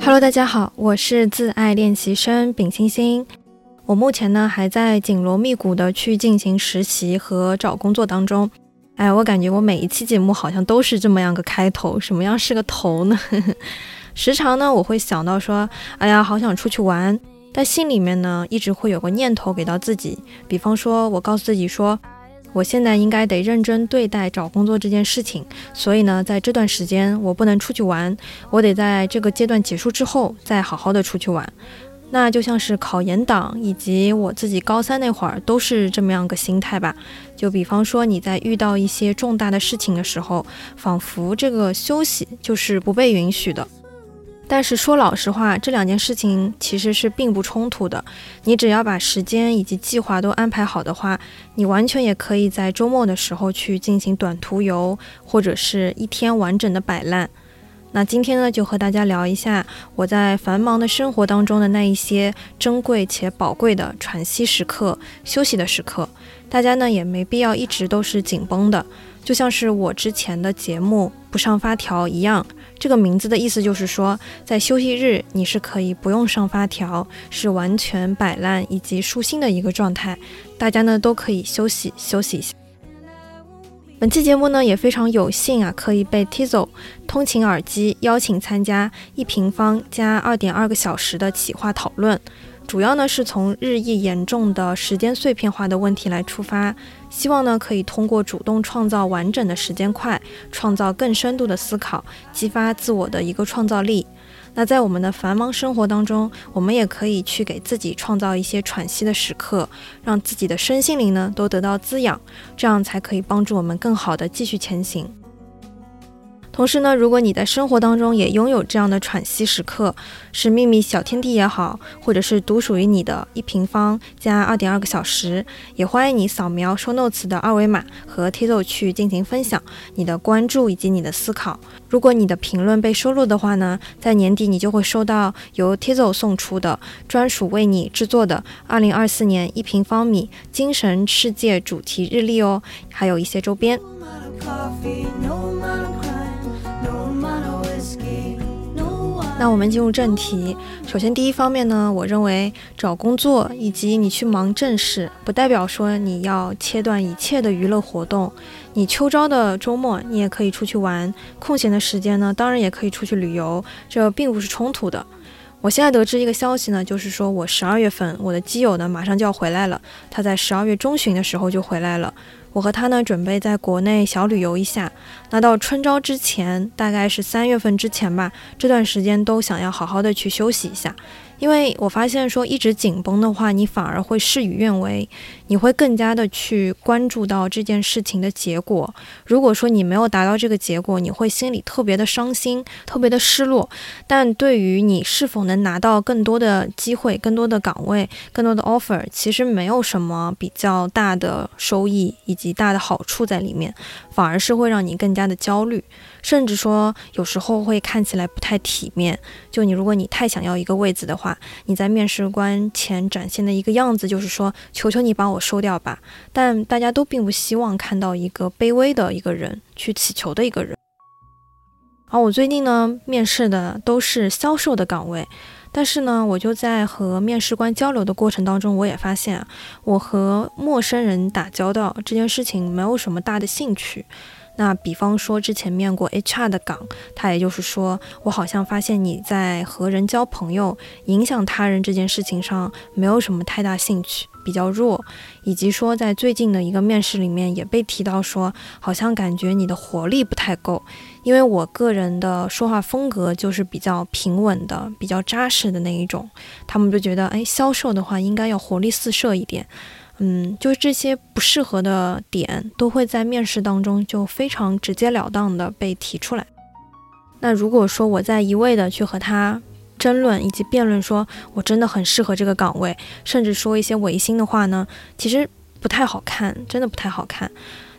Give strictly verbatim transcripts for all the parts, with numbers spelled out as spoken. Hello， 大家好，我是自爱练习生丙星星。我目前呢还在紧锣密鼓的去进行实习和找工作当中。哎，我感觉我每一期节目好像都是这么样个开头，什么样是个头呢？时常呢我会想到说，哎呀，好想出去玩，但心里面呢一直会有个念头给到自己，比方说我告诉自己说，我现在应该得认真对待找工作这件事情，所以呢在这段时间我不能出去玩，我得在这个阶段结束之后再好好的出去玩。那就像是考研党以及我自己高三那会儿都是这么样个心态吧。就比方说你在遇到一些重大的事情的时候，仿佛这个休息就是不被允许的。但是说老实话，这两件事情其实是并不冲突的，你只要把时间以及计划都安排好的话，你完全也可以在周末的时候去进行短途游，或者是一天完整的摆烂。那今天呢，就和大家聊一下我在繁忙的生活当中的那一些珍贵且宝贵的喘息时刻、休息的时刻。大家呢也没必要一直都是紧绷的，就像是我之前的节目不上发条一样，这个名字的意思就是说，在休息日你是可以不用上发条，是完全摆烂以及舒心的一个状态，大家呢都可以休息休息一下。本期节目呢也非常有幸啊，可以被 Tezo 通勤耳机邀请参加一平方加 二点二 个小时的企划讨论，主要呢是从日益严重的时间碎片化的问题来出发，希望呢可以通过主动创造完整的时间块，创造更深度的思考，激发自我的一个创造力。那在我们的繁忙生活当中，我们也可以去给自己创造一些喘息的时刻，让自己的身心灵呢都得到滋养，这样才可以帮助我们更好的继续前行。同时呢，如果你在生活当中也拥有这样的喘息时刻，是秘密小天地也好，或者是独属于你的一平方加 二点二 个小时，也欢迎你扫描 show notes 的二维码和 Tezo 去进行分享你的关注以及你的思考。如果你的评论被收录的话呢，在年底你就会收到由 Tezo 送出的专属为你制作的二零二四年一平方米精神世界主题日历哦，还有一些周边。那我们进入正题，首先第一方面呢，我认为找工作以及你去忙正事，不代表说你要切断一切的娱乐活动。你秋招的周末你也可以出去玩，空闲的时间呢，当然也可以出去旅游，这并不是冲突的。我现在得知一个消息呢，就是说我十二月份我的基友呢马上就要回来了，他在十二月中旬的时候就回来了。我和他呢准备在国内小旅游一下，那到春招之前，大概是三月份之前吧，这段时间都想要好好的去休息一下，因为我发现说一直紧绷的话，你反而会事与愿违，你会更加的去关注到这件事情的结果。如果说你没有达到这个结果，你会心里特别的伤心，特别的失落，但对于你是否能拿到更多的机会、更多的岗位、更多的 offer， 其实没有什么比较大的收益以极大的好处在里面，反而是会让你更加的焦虑，甚至说有时候会看起来不太体面。就你如果你太想要一个位子的话，你在面试官前展现的一个样子就是说，求求你把我收掉吧，但大家都并不希望看到一个卑微的一个人去祈求的一个人。而我最近呢面试的都是销售的岗位，但是呢我就在和面试官交流的过程当中，我也发现啊，我和陌生人打交道这件事情没有什么大的兴趣。那比方说之前面过 H R 的岗，他也就是说，我好像发现你在和人交朋友、影响他人这件事情上没有什么太大兴趣，比较弱。以及说在最近的一个面试里面也被提到说，好像感觉你的活力不太够。因为我个人的说话风格就是比较平稳的、比较扎实的那一种，他们就觉得，哎，销售的话应该要活力四射一点。嗯，就是这些不适合的点都会在面试当中就非常直截了当的被提出来。那如果说我在一味的去和他争论以及辩论说我真的很适合这个岗位，甚至说一些违心的话呢，其实不太好看，真的不太好看。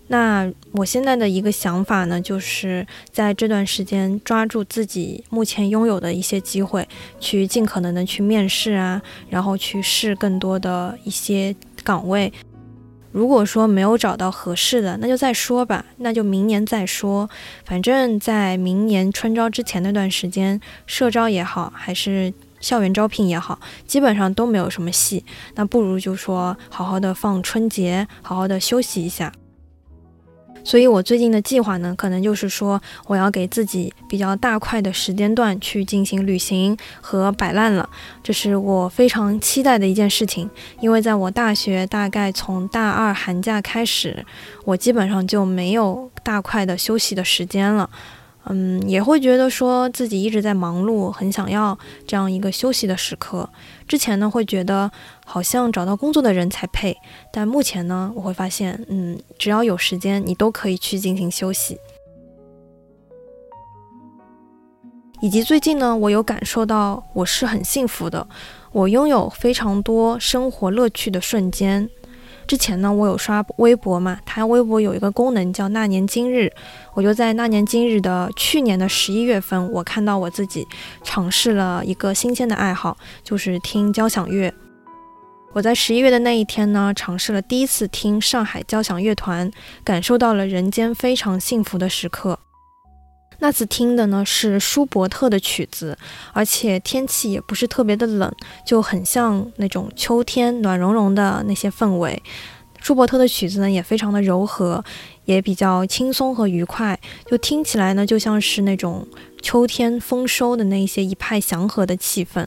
那我现在的一个想法呢，就是在这段时间抓住自己目前拥有的一些机会，去尽可能的去面试啊，然后去试更多的一些岗位。如果说没有找到合适的，那就再说吧，那就明年再说。反正在明年春招之前那段时间，社招也好，还是校园招聘也好，基本上都没有什么戏，那不如就说好好的放春节，好好的休息一下。所以我最近的计划呢，可能就是说我要给自己比较大块的时间段去进行旅行和摆烂了，这是我非常期待的一件事情。因为在我大学大概从大二寒假开始，我基本上就没有大块的休息的时间了，嗯，也会觉得说自己一直在忙碌，很想要这样一个休息的时刻。之前呢会觉得好像找到工作的人才配，但目前呢我会发现，嗯，只要有时间你都可以去进行休息。以及最近呢我有感受到我是很幸福的，我拥有非常多生活乐趣的瞬间。之前呢我有刷微博嘛，它微博有一个功能叫那年今日，我就在那年今日的去年的十一月份，我看到我自己尝试了一个新鲜的爱好，就是听交响乐。我在十一月的那一天呢，尝试了第一次听上海交响乐团，感受到了人间非常幸福的时刻。那次听的呢是舒伯特的曲子，而且天气也不是特别的冷，就很像那种秋天暖融融的那些氛围。舒伯特的曲子呢也非常的柔和，也比较轻松和愉快，就听起来呢就像是那种秋天丰收的那一些一派祥和的气氛。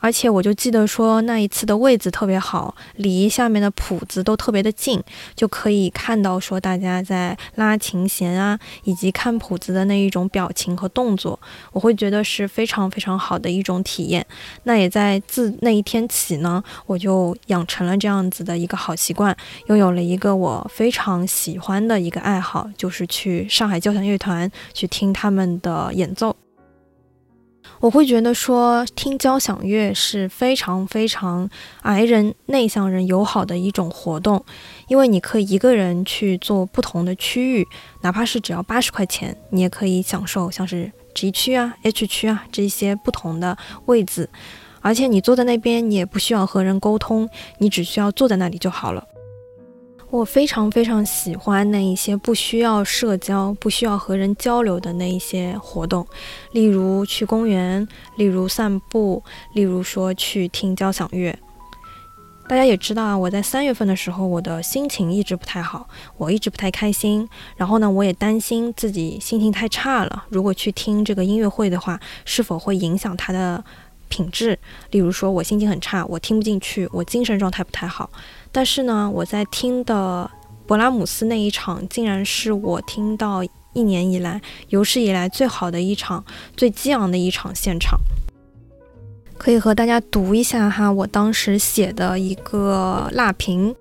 而且我就记得说那一次的位置特别好，离下面的谱子都特别的近，就可以看到说大家在拉琴弦啊，以及看谱子的那一种表情和动作，我会觉得是非常非常好的一种体验。那也在自那一天起呢，我就养成了这样子的一个好习惯，拥有了一个我非常喜欢的一个爱好，就是去上海交响乐团去听他们的演奏。我会觉得说听交响乐是非常非常 I 人内向人友好的一种活动，因为你可以一个人去做不同的区域，哪怕是只要八十块钱，你也可以享受像是 G 区啊 H 区啊这些不同的位置，而且你坐在那边你也不需要和人沟通，你只需要坐在那里就好了。我非常非常喜欢那一些不需要社交，不需要和人交流的那一些活动，例如去公园，例如散步，例如说去听交响乐。大家也知道啊，我在三月份的时候，我的心情一直不太好，我一直不太开心。然后呢，我也担心自己心情太差了，如果去听这个音乐会的话，是否会影响它的品质。例如说我心情很差，我听不进去，我精神状态不太好。但是呢，我在听的勃拉姆斯那一场，竟然是我听到一年以来有史以来最好的一场，最激昂的一场现场。可以和大家读一下哈，我当时写的一个蜡评，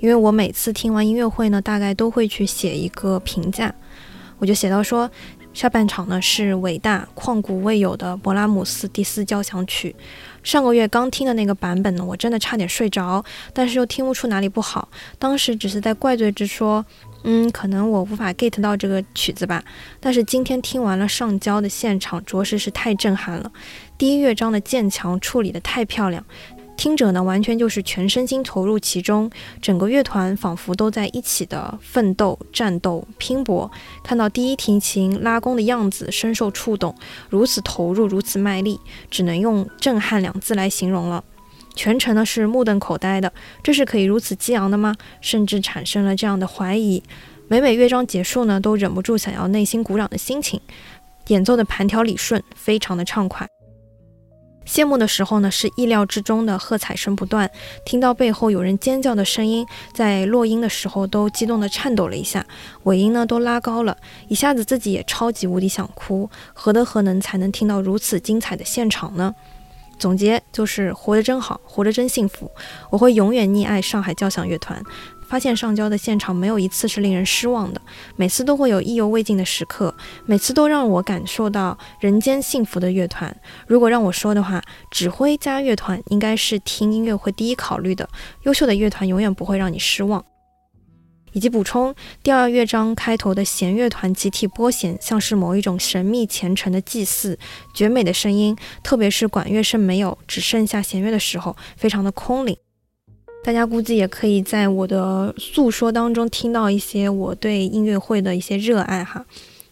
因为我每次听完音乐会呢，大概都会去写一个评价，我就写到说，下半场呢是伟大旷古未有的勃拉姆斯第四交响曲。上个月刚听的那个版本呢，我真的差点睡着，但是又听不出哪里不好，当时只是在怪罪之说，嗯，可能我无法 get 到这个曲子吧。但是今天听完了上交的现场，着实是太震撼了。第一乐章的渐强处理得太漂亮，听者呢完全就是全身心投入其中，整个乐团仿佛都在一起的奋斗战斗拼搏，看到第一提琴拉弓的样子深受触动，如此投入如此卖力，只能用震撼两字来形容了。全程呢是目瞪口呆的，这是可以如此激昂的吗？甚至产生了这样的怀疑。每每乐章结束呢，都忍不住想要内心鼓掌的心情。演奏的盘条理顺，非常的畅快。谢幕的时候呢，是意料之中的喝彩声不断，听到背后有人尖叫的声音，在落音的时候都激动地颤抖了一下，尾音呢都拉高了，一下子自己也超级无敌想哭，何德何能才能听到如此精彩的现场呢？总结就是活得真好，活得真幸福。我会永远溺爱上海交响乐团，发现上交的现场没有一次是令人失望的，每次都会有意犹未尽的时刻，每次都让我感受到人间幸福的乐团。如果让我说的话，指挥加乐团应该是听音乐会第一考虑的，优秀的乐团永远不会让你失望。以及补充，第二乐章开头的弦乐团集体拨弦，像是某一种神秘虔诚的祭祀，绝美的声音，特别是管乐声没有，只剩下弦乐的时候，非常的空灵。大家估计也可以在我的诉说当中听到一些我对音乐会的一些热爱哈。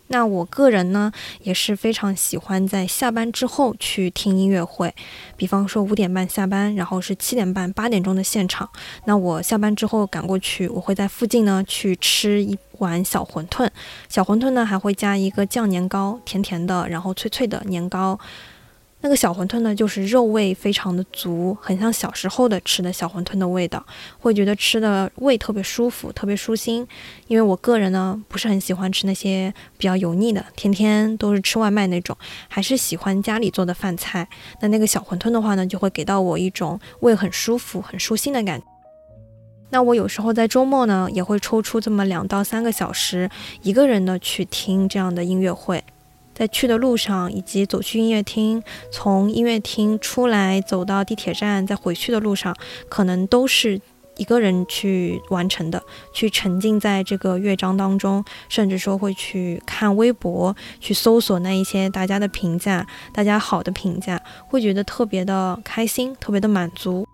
那我个人呢也是非常喜欢在下班之后去听音乐会，比方说五点半下班，然后是七点半八点钟的现场，那我下班之后赶过去，我会在附近呢去吃一碗小馄饨，小馄饨呢还会加一个酱年糕，甜甜的然后脆脆的年糕，那个小馄饨呢就是肉味非常的足，很像小时候的吃的小馄饨的味道，会觉得吃的胃特别舒服特别舒心。因为我个人呢不是很喜欢吃那些比较油腻的，天天都是吃外卖那种，还是喜欢家里做的饭菜，那那个小馄饨的话呢就会给到我一种胃很舒服很舒心的感觉。那我有时候在周末呢也会抽出这么两到三个小时一个人呢去听这样的音乐会，在去的路上以及走去音乐厅，从音乐厅出来走到地铁站，再回去的路上，可能都是一个人去完成的，去沉浸在这个乐章当中，甚至说会去看微博，去搜索那一些大家的评价，大家好的评价，会觉得特别的开心，特别的满足。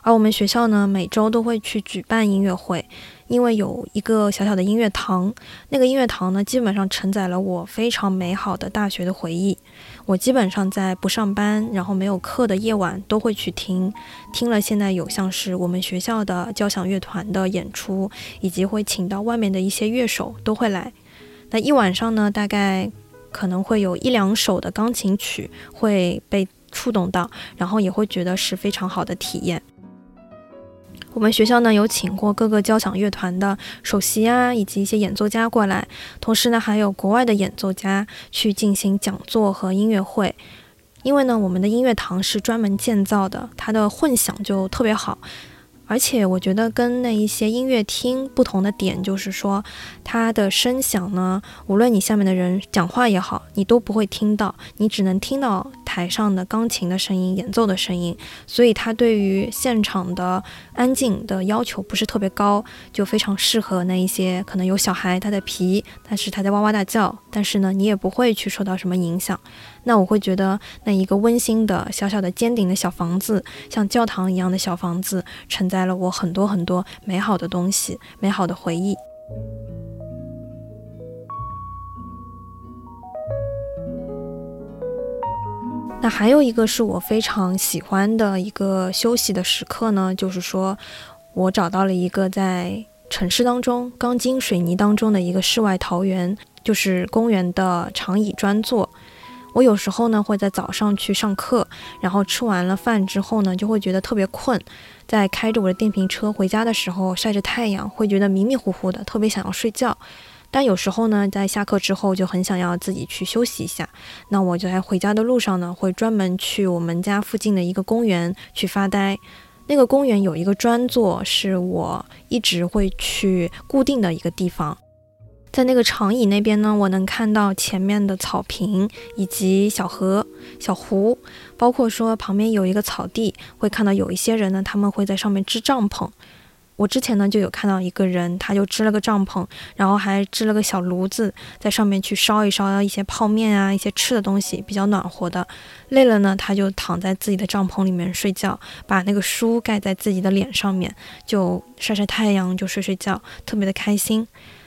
而我们学校呢每周都会去举办音乐会，因为有一个小小的音乐堂，那个音乐堂呢基本上承载了我非常美好的大学的回忆。我基本上在不上班然后没有课的夜晚都会去听，听了现在有像是我们学校的交响乐团的演出，以及会请到外面的一些乐手都会来。那一晚上呢大概可能会有一两首的钢琴曲会被触动到，然后也会觉得是非常好的体验。我们学校呢有请过各个交响乐团的首席啊，以及一些演奏家过来，同时呢还有国外的演奏家去进行讲座和音乐会。因为呢我们的音乐堂是专门建造的，它的混响就特别好，而且我觉得跟那一些音乐厅不同的点就是说，它的声响呢无论你下面的人讲话也好，你都不会听到，你只能听到台上的钢琴的声音，演奏的声音，所以它对于现场的安静的要求不是特别高，就非常适合那一些可能有小孩他在皮，但是他在哇哇大叫，但是呢你也不会去受到什么影响。那我会觉得那一个温馨的小小的尖顶的小房子，像教堂一样的小房子，承载了我很多很多美好的东西，美好的回忆。那还有一个是我非常喜欢的一个休息的时刻呢，就是说我找到了一个在城市当中钢筋水泥当中的一个世外桃源，就是公园的长椅专座。我有时候呢会在早上去上课，然后吃完了饭之后呢就会觉得特别困，在开着我的电瓶车回家的时候晒着太阳，会觉得迷迷糊糊的，特别想要睡觉。但有时候呢在下课之后就很想要自己去休息一下，那我就在回家的路上呢会专门去我们家附近的一个公园去发呆。那个公园有一个专座是我一直会去固定的一个地方，在那个长椅那边呢我能看到前面的草坪以及小河小湖，包括说旁边有一个草地，会看到有一些人呢他们会在上面支帐篷。我之前呢就有看到一个人，他就支了个帐篷，然后还支了个小炉子，在上面去烧一烧一些泡面啊，一些吃的东西，比较暖和的。累了呢他就躺在自己的帐篷里面睡觉，把那个书盖在自己的脸上面，就晒晒太阳，就睡睡觉，特别的开心。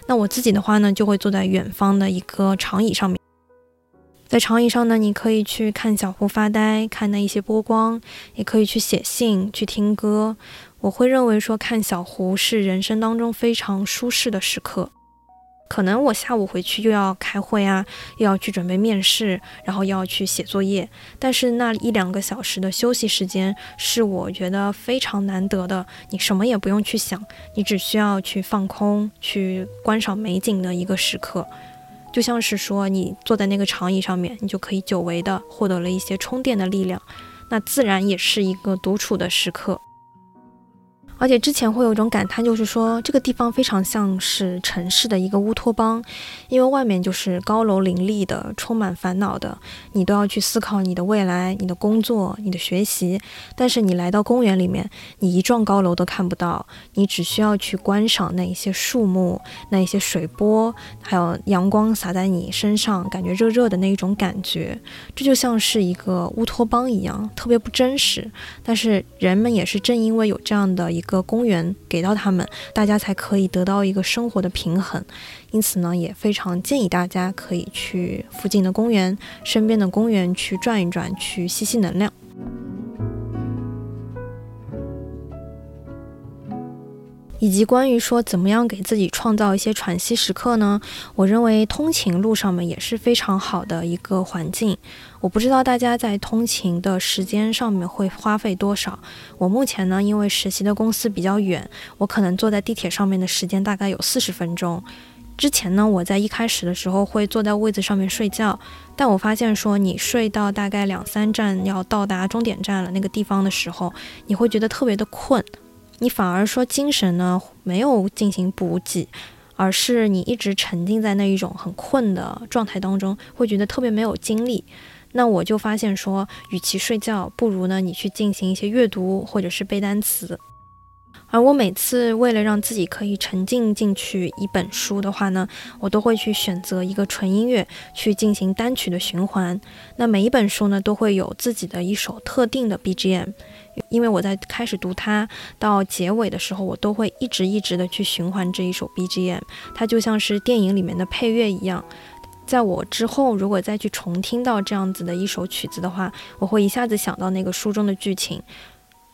那我自己的话呢就会坐在远方的一个长椅上面，在长椅上呢你可以去看小湖发呆，看那一些波光，也可以去写信，去听歌。我会认为说看小湖是人生当中非常舒适的时刻。可能我下午回去又要开会啊，又要去准备面试，然后又要去写作业，但是那一两个小时的休息时间是我觉得非常难得的，你什么也不用去想，你只需要去放空，去观赏美景的一个时刻。就像是说你坐在那个长椅上面，你就可以久违的获得了一些充电的力量，那自然也是一个独处的时刻。而且之前会有一种感叹，就是说这个地方非常像是城市的一个乌托邦，因为外面就是高楼林立的，充满烦恼的，你都要去思考你的未来、你的工作、你的学习。但是你来到公园里面，你一幢高楼都看不到，你只需要去观赏那一些树木、那一些水波，还有阳光洒在你身上，感觉热热的那一种感觉。这就像是一个乌托邦一样，特别不真实。但是人们也是正因为有这样的一个公园给到他们，大家才可以得到一个生活的平衡。因此呢，也非常建议大家可以去附近的公园、身边的公园去转一转，去吸吸能量。以及关于说怎么样给自己创造一些喘息时刻呢，我认为通勤路上面也是非常好的一个环境。我不知道大家在通勤的时间上面会花费多少，我目前呢，因为实习的公司比较远，我可能坐在地铁上面的时间大概有四十分钟。之前呢，我在一开始的时候会坐在位子上面睡觉，但我发现说你睡到大概两三站要到达终点站了那个地方的时候，你会觉得特别的困，你反而说精神呢没有进行补给，而是你一直沉浸在那一种很困的状态当中，会觉得特别没有精力。那我就发现说，与其睡觉，不如呢你去进行一些阅读或者是背单词。而我每次为了让自己可以沉浸进去一本书的话呢，我都会去选择一个纯音乐去进行单曲的循环。那每一本书呢都会有自己的一首特定的 B G M，因为我在开始读它到结尾的时候，我都会一直一直的去循环这一首 B G M， 它就像是电影里面的配乐一样。在我之后如果再去重听到这样子的一首曲子的话，我会一下子想到那个书中的剧情。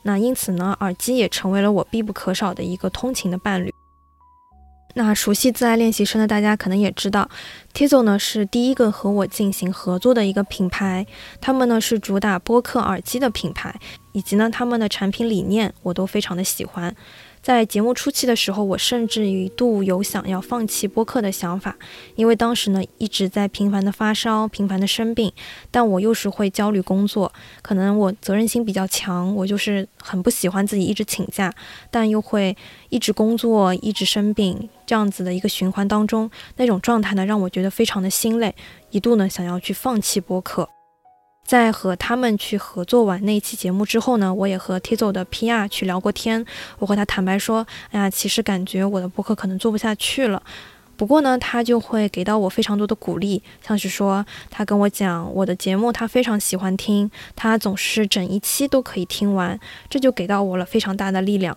那因此呢，耳机也成为了我必不可少的一个通勤的伴侣。那熟悉自爱练习生的大家可能也知道， Tezo 呢是第一个和我进行合作的一个品牌，他们呢是主打播客耳机的品牌，以及呢他们的产品理念我都非常的喜欢。在节目初期的时候，我甚至一度有想要放弃播客的想法，因为当时呢一直在频繁的发烧、频繁的生病，但我又是会焦虑工作，可能我责任心比较强，我就是很不喜欢自己一直请假，但又会一直工作、一直生病，这样子的一个循环当中，那种状态呢让我觉得非常的心累，一度呢想要去放弃播客。在和他们去合作完那一期节目之后呢，我也和 Tezo 的 P R 去聊过天，我和他坦白说，哎呀，其实感觉我的播客可能做不下去了。不过呢，他就会给到我非常多的鼓励，像是说，他跟我讲我的节目他非常喜欢听，他总是整一期都可以听完，这就给到我了非常大的力量。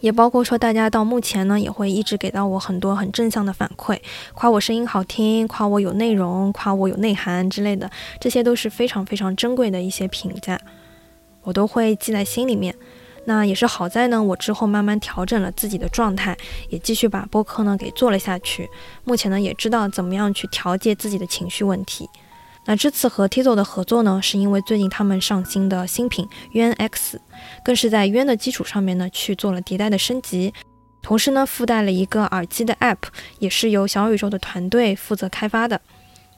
也包括说大家到目前呢也会一直给到我很多很正向的反馈，夸我声音好听，夸我有内容，夸我有内涵之类的，这些都是非常非常珍贵的一些评价，我都会记在心里面。那也是好在呢，我之后慢慢调整了自己的状态，也继续把播客呢给做了下去，目前呢也知道怎么样去调节自己的情绪问题。那这次和 Tezo 的合作呢，是因为最近他们上新的新品 U N X， 更是在 U N 的基础上面呢去做了迭代的升级，同时呢附带了一个耳机的 App， 也是由小宇宙的团队负责开发的。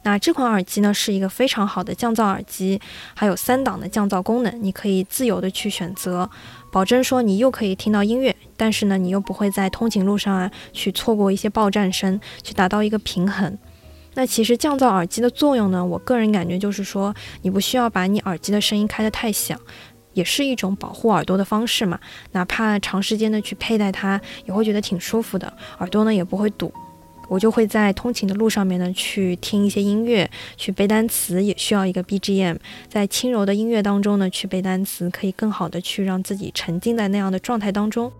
那这款耳机呢是一个非常好的降噪耳机，还有三档的降噪功能，你可以自由的去选择，保证说你又可以听到音乐，但是呢你又不会在通勤路上啊去错过一些爆炸声，去达到一个平衡。那其实降噪耳机的作用呢，我个人感觉就是说，你不需要把你耳机的声音开得太响，也是一种保护耳朵的方式嘛。哪怕长时间的去佩戴它，也会觉得挺舒服的，耳朵呢也不会堵。我就会在通勤的路上面呢，去听一些音乐，去背单词，也需要一个 B G M， 在轻柔的音乐当中呢，去背单词，可以更好的去让自己沉浸在那样的状态当中。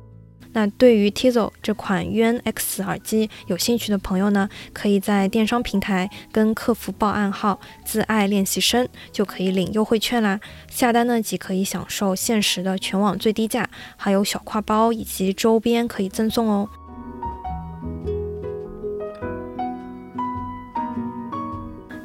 那对于 Tezo 这款 U N X 耳机有兴趣的朋友呢，可以在电商平台跟客服报暗号自爱练习生就可以领优惠券啦，下单呢即可以享受限时的全网最低价，还有小挎包以及周边可以赠送哦。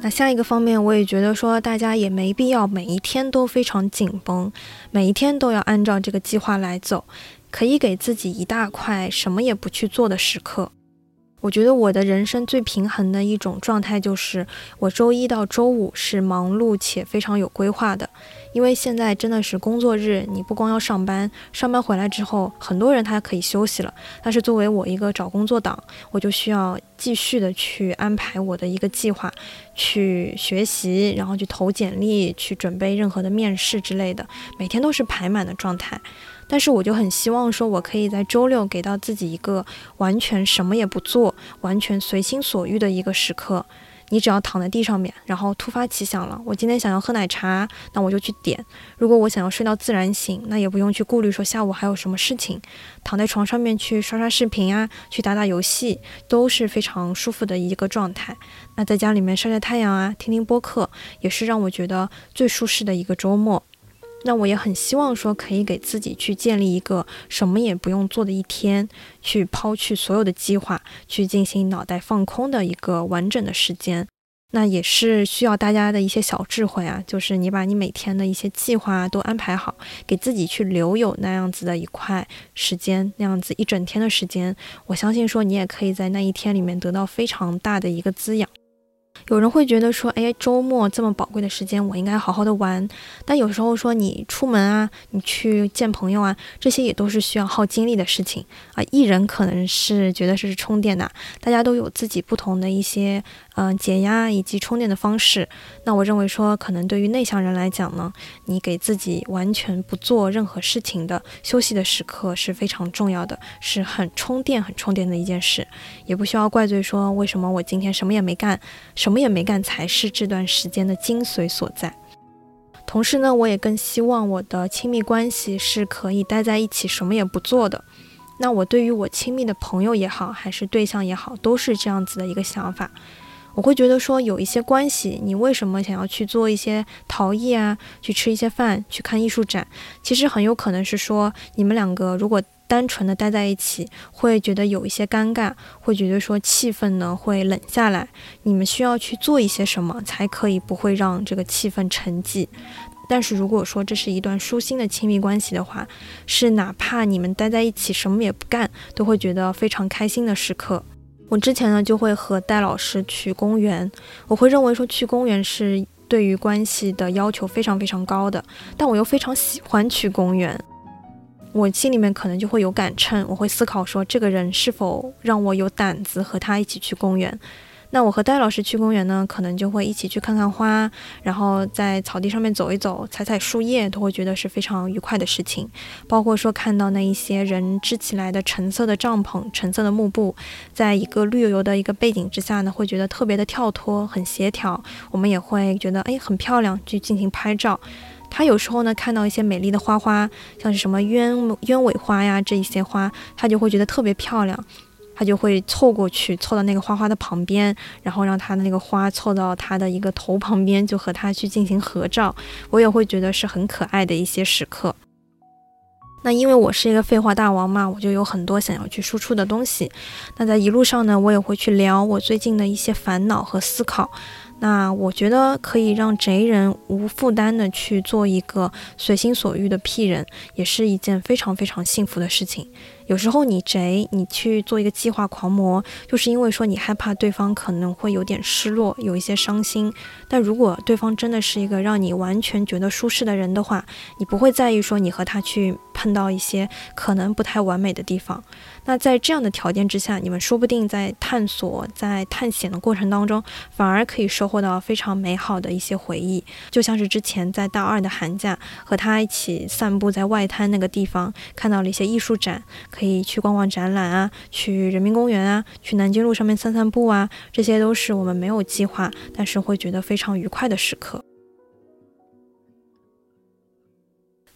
那下一个方面，我也觉得说大家也没必要每一天都非常紧绷，每一天都要按照这个计划来走，可以给自己一大块什么也不去做的时刻。我觉得我的人生最平衡的一种状态就是我周一到周五是忙碌且非常有规划的，因为现在真的是工作日，你不光要上班，上班回来之后很多人他可以休息了，但是作为我一个找工作党，我就需要继续的去安排我的一个计划，去学习，然后去投简历，去准备任何的面试之类的，每天都是排满的状态。但是我就很希望说我可以在周六给到自己一个完全什么也不做，完全随心所欲的一个时刻，你只要躺在地上面，然后突发奇想了，我今天想要喝奶茶，那我就去点，如果我想要睡到自然醒，那也不用去顾虑说下午还有什么事情，躺在床上面去刷刷视频啊，去打打游戏，都是非常舒服的一个状态。那在家里面晒晒太阳啊，听听播客，也是让我觉得最舒适的一个周末。那我也很希望说可以给自己去建立一个什么也不用做的一天，去抛去所有的计划，去进行脑袋放空的一个完整的时间。那也是需要大家的一些小智慧啊，就是你把你每天的一些计划都安排好，给自己去留有那样子的一块时间，那样子一整天的时间，我相信说你也可以在那一天里面得到非常大的一个滋养。有人会觉得说，哎，周末这么宝贵的时间，我应该好好的玩。但有时候说你出门啊，你去见朋友啊，这些也都是需要耗精力的事情啊。艺人可能是觉得是充电的，大家都有自己不同的一些嗯、呃、解压以及充电的方式。那我认为说，可能对于内向人来讲呢，你给自己完全不做任何事情的休息的时刻是非常重要的，是很充电、很充电的一件事。也不需要怪罪说，为什么我今天什么也没干，什么也没干才是这段时间的精髓所在。同时呢，我也更希望我的亲密关系是可以待在一起什么也不做的。那我对于我亲密的朋友也好，还是对象也好，都是这样子的一个想法。我会觉得说，有一些关系，你为什么想要去做一些陶艺啊，去吃一些饭，去看艺术展，其实很有可能是说你们两个如果单纯的待在一起，会觉得有一些尴尬，会觉得说气氛呢会冷下来，你们需要去做一些什么才可以不会让这个气氛沉寂。但是如果说这是一段舒心的亲密关系的话，是哪怕你们待在一起什么也不干，都会觉得非常开心的时刻。我之前呢就会和戴老师去公园，我会认为说去公园是对于关系的要求非常非常高的，但我又非常喜欢去公园，我心里面可能就会有杆秤，我会思考说这个人是否让我有胆子和他一起去公园。那我和戴老师去公园呢，可能就会一起去看看花，然后在草地上面走一走，采采树叶，都会觉得是非常愉快的事情。包括说看到那一些人支起来的橙色的帐篷，橙色的幕布，在一个绿油油的一个背景之下呢，会觉得特别的跳脱，很协调，我们也会觉得哎很漂亮，去进行拍照。他有时候呢看到一些美丽的花花，像是什么鸢鸢尾花呀这一些花，他就会觉得特别漂亮，他就会凑过去，凑到那个花花的旁边，然后让他的那个花凑到他的一个头旁边，就和他去进行合照，我也会觉得是很可爱的一些时刻。那因为我是一个废话大王嘛，我就有很多想要去输出的东西。那在一路上呢，我也会去聊我最近的一些烦恼和思考。那我觉得可以让贼人无负担的去做一个随心所欲的屁人，也是一件非常非常幸福的事情。有时候你贼，你去做一个计划狂魔，就是因为说你害怕对方可能会有点失落，有一些伤心。但如果对方真的是一个让你完全觉得舒适的人的话，你不会在意说你和他去碰到一些可能不太完美的地方。那在这样的条件之下，你们说不定在探索、在探险的过程当中，反而可以收获到非常美好的一些回忆。就像是之前在大二的寒假，和他一起散步在外滩那个地方，看到了一些艺术展，可以去逛逛展览啊，去人民公园啊，去南京路上面散散步啊，这些都是我们没有计划，但是会觉得非常愉快的时刻。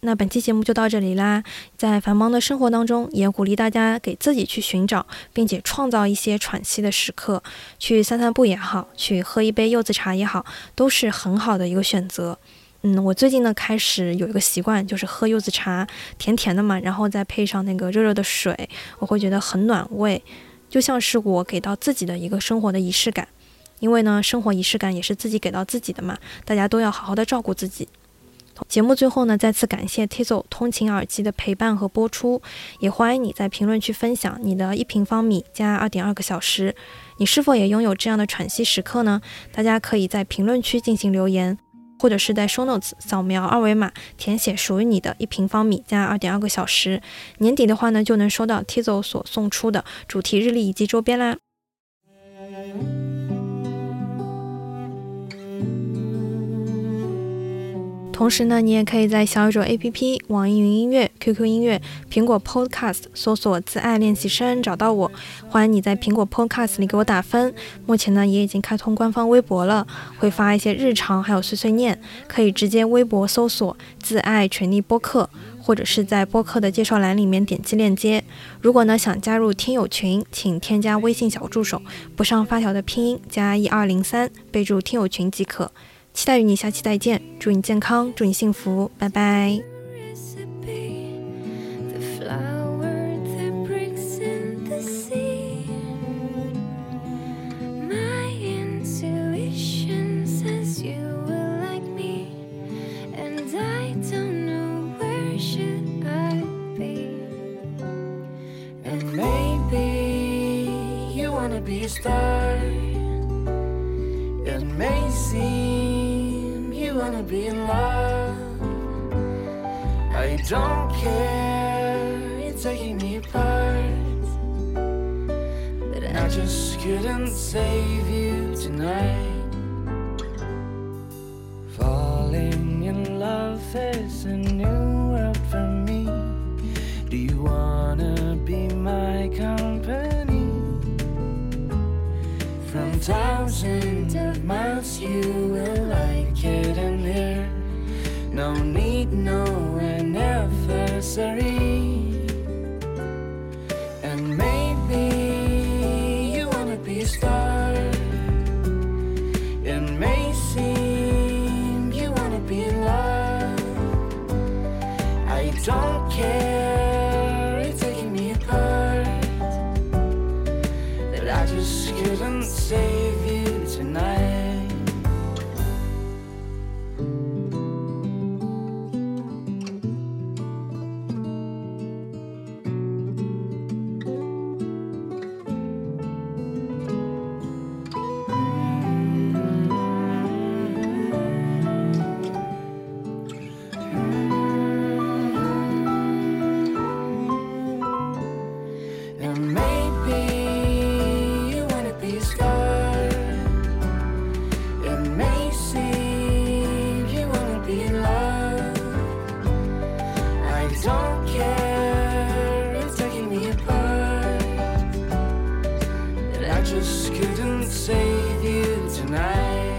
那本期节目就到这里啦，在繁忙的生活当中，也鼓励大家给自己去寻找，并且创造一些喘息的时刻，去散散步也好，去喝一杯柚子茶也好，都是很好的一个选择。嗯，我最近呢开始有一个习惯，就是喝柚子茶，甜甜的嘛，然后再配上那个热热的水，我会觉得很暖胃，就像是我给到自己的一个生活的仪式感。因为呢，生活仪式感也是自己给到自己的嘛，大家都要好好的照顾自己。节目最后呢，再次感谢 Tezo 通勤耳机的陪伴和播出，也欢迎你在评论区分享你的一平方米加 二点二个小时，你是否也拥有这样的喘息时刻呢？大家可以在评论区进行留言，或者是在 show notes 扫描二维码填写属于你的一平方米加 二点二个小时。年底的话呢，就能收到 Tezo 所送出的主题日历以及周边啦。同时呢，你也可以在小宇宙 A P P、 网易云音乐、 Q Q 音乐、苹果 Podcast 搜索自爱练习生找到我。欢迎你在苹果 Podcast 里给我打分。目前呢也已经开通官方微博了，会发一些日常还有碎碎念，可以直接微博搜索自爱全力播客，或者是在播客的介绍栏里面点击链接。如果呢想加入听友群，请添加微信小助手不上发条的拼音加一二零三，备注听友群即可。期待与你下期再见，祝你健康，祝你幸福，拜拜。Wanna be in love, I don't care, it's taking me apart, but I just couldn't save you tonight. Falling in love is a new world for me. Do you wanna be my company? From thousands of miles you will like it in here. No need, no anniversary. And maybe you wanna be a star. It may seem you wanna be in love. I don't care, it's taking me apart, but I just couldn't save you tonight. Just couldn't save you tonight.